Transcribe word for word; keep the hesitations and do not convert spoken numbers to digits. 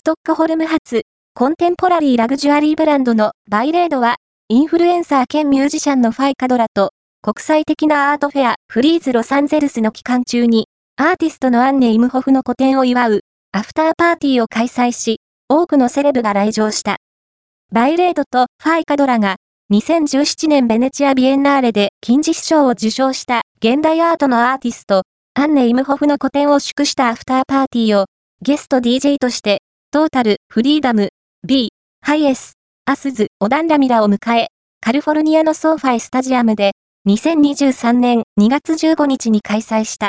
ストックホルム発、コンテンポラリーラグジュアリーブランドのバイレードは、インフルエンサー兼ミュージシャンのファイカドラと、国際的なアートフェアフリーズロサンゼルスの期間中に、アーティストのアンネ・イムホフの個展を祝う、アフターパーティーを開催し、多くのセレブが来場した。バイレードとファイカドラが、にせんじゅうななねんベネチア・ビエンナーレで金獅子賞を受賞した現代アートのアーティスト、アンネ・イムホフの個展を祝したアフターパーティーを、ゲスト ディージェー として、トータル、フリーダム、B、ハイエス、アスズ、オダンラミラを迎え、カリフォルニアのソーファイスタジアムで、にせんにじゅうさんねんにがつじゅうごにちに開催した。